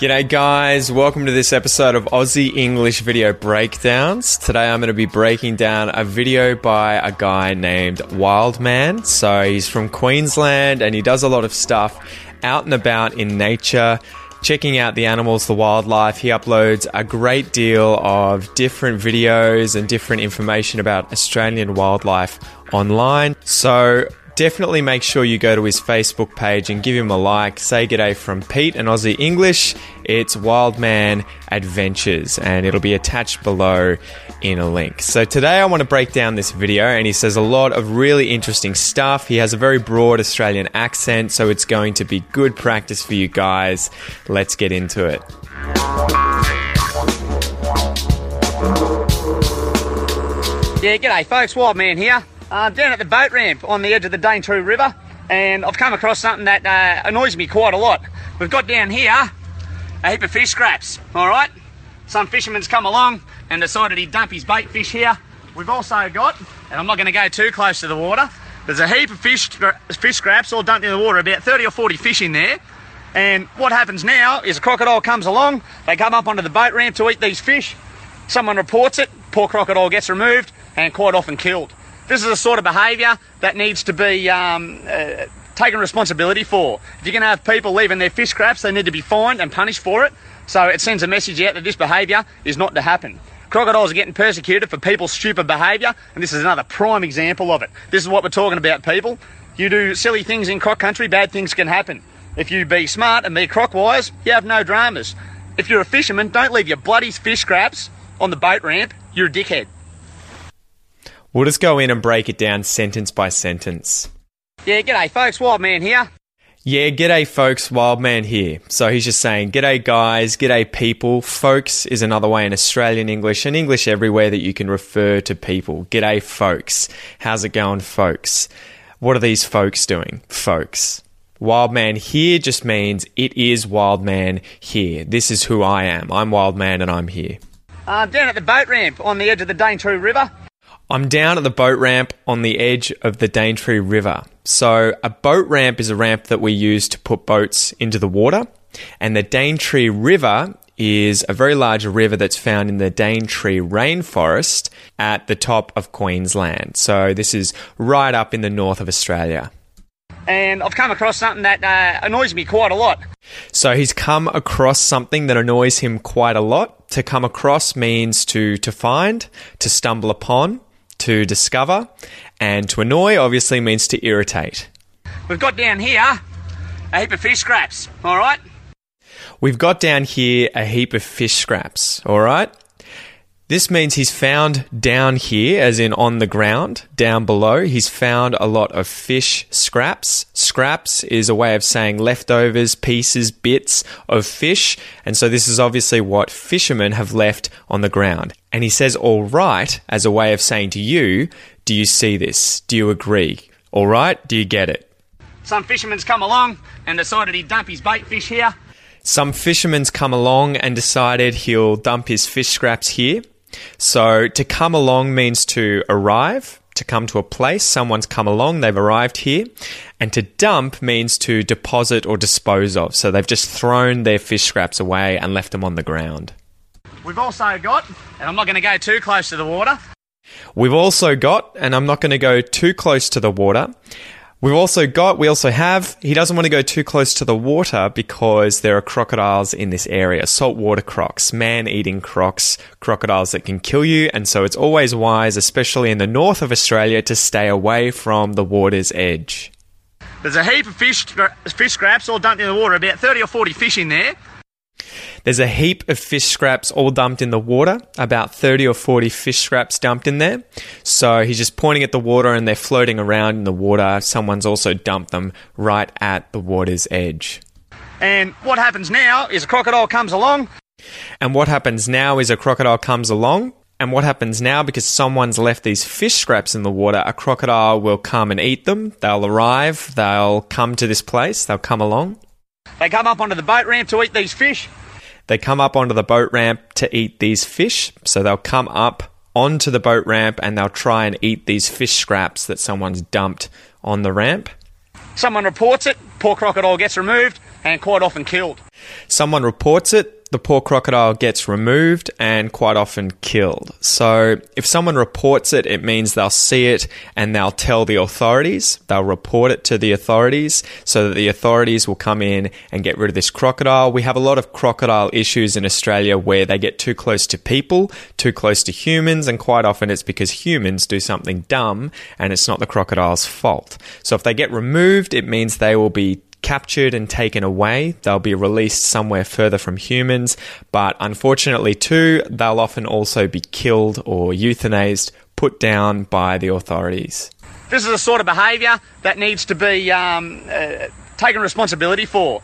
G'day guys, welcome to this episode of Aussie English Video Breakdowns. Today I'm going to be breaking down a video by a guy named Wildman. So he's from Queensland and he does a lot of stuff out and about in nature, checking out the animals, the wildlife. He uploads a great deal of different videos and different information about Australian wildlife online. So definitely make sure you go to his Facebook page and give him a like. Say g'day from Pete and Aussie English. It's Wildman Adventures and it'll be attached below in a link. So today I want to break down this video and he says a lot of really interesting stuff. He has a very broad Australian accent, so it's going to be good practice for you guys. Let's get into it. Yeah, g'day folks, Wildman here. I'm down at the boat ramp on the edge of the Daintree River, and I've come across something that annoys me quite a lot. We've got down here a heap of fish scraps, all right? Some fisherman's come along and decided he'd dump his bait fish here. We've also got, and I'm not going to go too close to the water, there's a heap of fish scraps all dumped in the water, about 30 or 40 fish in there. And what happens now is a crocodile comes along, they come up onto the boat ramp to eat these fish, someone reports it, poor crocodile gets removed and quite often killed. This is the sort of behaviour that needs to be taken responsibility for. If you're going to have people leaving their fish scraps, they need to be fined and punished for it. So it sends a message out that this behaviour is not to happen. Crocodiles are getting persecuted for people's stupid behaviour, and this is another prime example of it. This is what we're talking about, people. You do silly things in croc country, bad things can happen. If you be smart and be croc-wise, you have no dramas. If you're a fisherman, don't leave your bloody fish scraps on the boat ramp. You're a dickhead. We'll just go in and break it down sentence by sentence. Yeah, g'day folks, Wildman here. Yeah, g'day folks, Wildman here. So he's just saying, g'day guys, g'day people. Folks is another way in Australian English and English everywhere that you can refer to people. G'day folks. How's it going, folks? What are these folks doing? Folks. Wildman here just means it is Wildman here. This is who I am. I'm Wildman and I'm here. I'm down at the boat ramp on the edge of the Daintree River. I'm down at the boat ramp on the edge of the Daintree River. So, a boat ramp is a ramp that we use to put boats into the water. And the Daintree River is a very large river that's found in the Daintree Rainforest at the top of Queensland. So, this is right up in the north of Australia. And I've come across something that annoys me quite a lot. So, he's come across something that annoys him quite a lot. To come across means to find, to stumble upon, to discover, and to annoy obviously means to irritate. We've got down here a heap of fish scraps, all right? We've got down here a heap of fish scraps, all right? This means he's found down here, as in on the ground, down below. He's found a lot of fish scraps. Scraps is a way of saying leftovers, pieces, bits of fish. And so this is obviously what fishermen have left on the ground. And he says, all right, as a way of saying to you, do you see this? Do you agree? All right, do you get it? Some fisherman's come along and decided he'd dump his bait fish here. Some fisherman's come along and decided he'll dump his fish scraps here. So, to come along means to arrive, to come to a place. Someone's come along, they've arrived here. And to dump means to deposit or dispose of. So, they've just thrown their fish scraps away and left them on the ground. We've also got, and I'm not going to go too close to the water. We've also got, and I'm not going to go too close to the water. We've also got, we also have, he doesn't want to go too close to the water because there are crocodiles in this area. Saltwater crocs, man-eating crocs, crocodiles that can kill you. And so it's always wise, especially in the north of Australia, to stay away from the water's edge. There's a heap of fish scraps all dumped in the water, about 30 or 40 fish in there. There's a heap of fish scraps all dumped in the water, about 30 or 40 fish scraps dumped in there. So, he's just pointing at the water and they're floating around in the water. Someone's also dumped them right at the water's edge. And what happens now is a crocodile comes along. And what happens now is a crocodile comes along. And what happens now, because someone's left these fish scraps in the water, a crocodile will come and eat them. They'll arrive. They'll come to this place. They'll come along. They come up onto the boat ramp to eat these fish. They come up onto the boat ramp to eat these fish. So, they'll come up onto the boat ramp and they'll try and eat these fish scraps that someone's dumped on the ramp. Someone reports it, poor crocodile gets removed and quite often killed. Someone reports it, the poor crocodile gets removed and quite often killed. So if someone reports it, it means they'll see it and they'll tell the authorities. They'll report it to the authorities so that the authorities will come in and get rid of this crocodile. We have a lot of crocodile issues in Australia where they get too close to people, too close to humans, and quite often it's because humans do something dumb and it's not the crocodile's fault. So if they get removed, it means they will be captured and taken away. They'll be released somewhere further from humans, but unfortunately too, they'll often also be killed or euthanized, put down by the authorities. This is a sort of behaviour that needs to be taken responsibility for.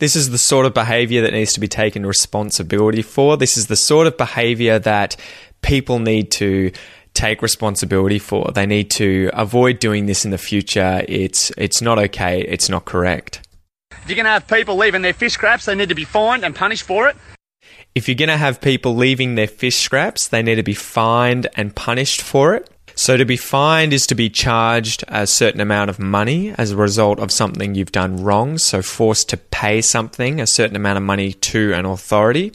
This is the sort of behaviour that needs to be taken responsibility for. This is the sort of behaviour that people need to take responsibility for. They need to avoid doing this in the future. It's not okay. It's not correct. If you're going to have people leaving their fish scraps, they need to be fined and punished for it. If you're going to have people leaving their fish scraps, they need to be fined and punished for it. So to be fined is to be charged a certain amount of money as a result of something you've done wrong, so forced to pay something, a certain amount of money to an authority.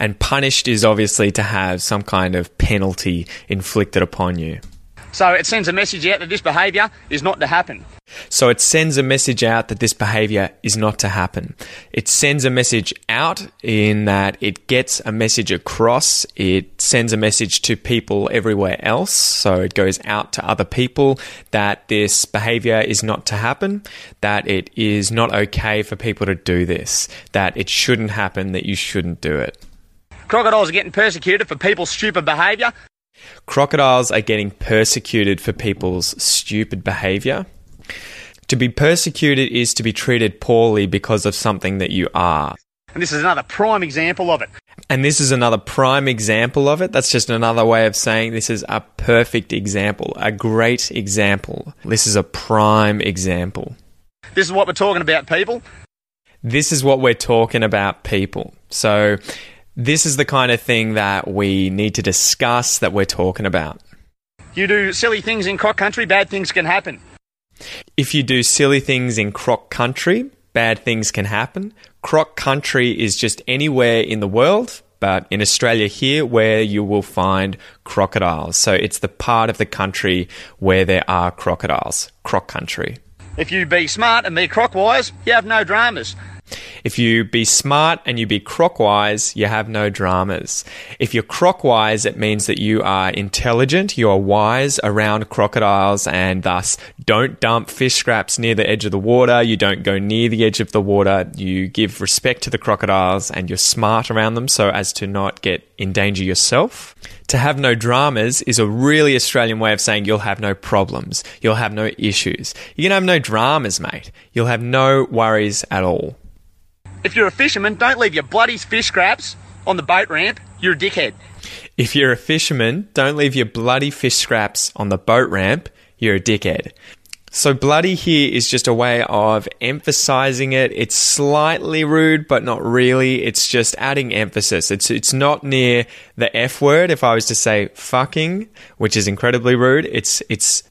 And punished is obviously to have some kind of penalty inflicted upon you. So it sends a message out that this behaviour is not to happen. So it sends a message out that this behaviour is not to happen. It sends a message out in that it gets a message across. It sends a message to people everywhere else. So it goes out to other people that this behaviour is not to happen, that it is not okay for people to do this, that it shouldn't happen, that you shouldn't do it. Crocodiles are getting persecuted for people's stupid behaviour. Crocodiles are getting persecuted for people's stupid behaviour. To be persecuted is to be treated poorly because of something that you are. And this is another prime example of it. That's just another way of saying this is a perfect example, a great example. This is a prime example. This is what we're talking about, people. This is what we're talking about, people. So this is the kind of thing that we need to discuss, that we're talking about. You do silly things in croc country, bad things can happen. If you do silly things in croc country, bad things can happen. Croc country is just anywhere in the world, but in Australia here, where you will find crocodiles. So it's the part of the country where there are crocodiles, croc country. If you be smart and be crocwise, you have no dramas. If you be smart and you be crocwise, you have no dramas. If you're crocwise, it means that you are intelligent, you are wise around crocodiles, and thus don't dump fish scraps near the edge of the water, you don't go near the edge of the water, you give respect to the crocodiles and you're smart around them so as to not get in danger yourself. To have no dramas is a really Australian way of saying you'll have no problems, you'll have no issues. You're going to have no dramas, mate. You'll have no worries at all. If you're a fisherman, don't leave your bloody fish scraps on the boat ramp. You're a dickhead. If you're a fisherman, don't leave your bloody fish scraps on the boat ramp. You're a dickhead. So bloody here is just a way of emphasizing it. It's slightly rude, but not really. It's just adding emphasis. It's not near the F word. If I was to say fucking, which is incredibly rude, it's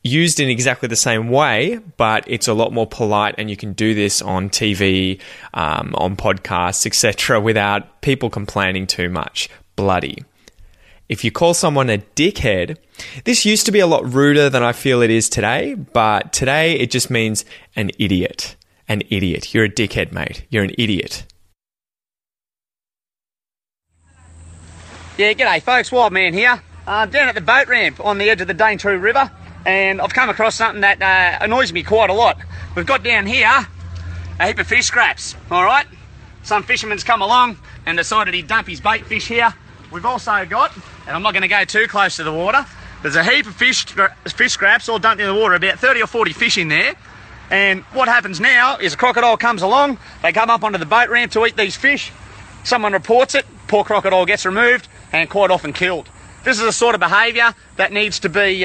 used in exactly the same way, but it's a lot more polite, and you can do this on TV, on podcasts, etc., without people complaining too much. Bloody. If you call someone a dickhead, this used to be a lot ruder than I feel it is today, but today it just means an idiot. An idiot. You're a dickhead, mate. You're an idiot. Yeah, g'day folks, Wildman here. I'm down at the boat ramp on the edge of the Daintree River, and I've come across something that annoys me quite a lot. We've got down here a heap of fish scraps, alright? Some fisherman's come along and decided he'd dump his bait fish here. We've also got, and I'm not going to go too close to the water, there's a heap of fish scraps all dumped in the water, about 30 or 40 fish in there. And what happens now is a crocodile comes along, they come up onto the boat ramp to eat these fish, someone reports it, poor crocodile gets removed and quite often killed. This is the sort of behaviour that needs to be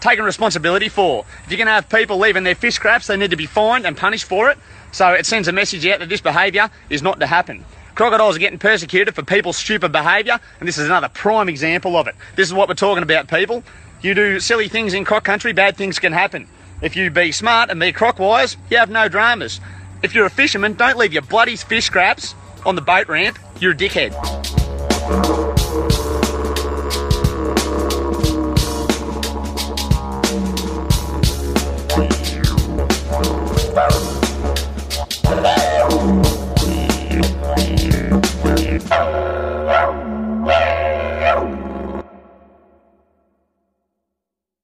taken responsibility for. If you're going to have people leaving their fish scraps, they need to be fined and punished for it. So it sends a message out that this behaviour is not to happen. Crocodiles are getting persecuted for people's stupid behaviour, and this is another prime example of it. This is what we're talking about, people. You do silly things in croc country, bad things can happen. If you be smart and be crockwise, you have no dramas. If you're a fisherman, don't leave your bloody fish scraps on the boat ramp. You're a dickhead.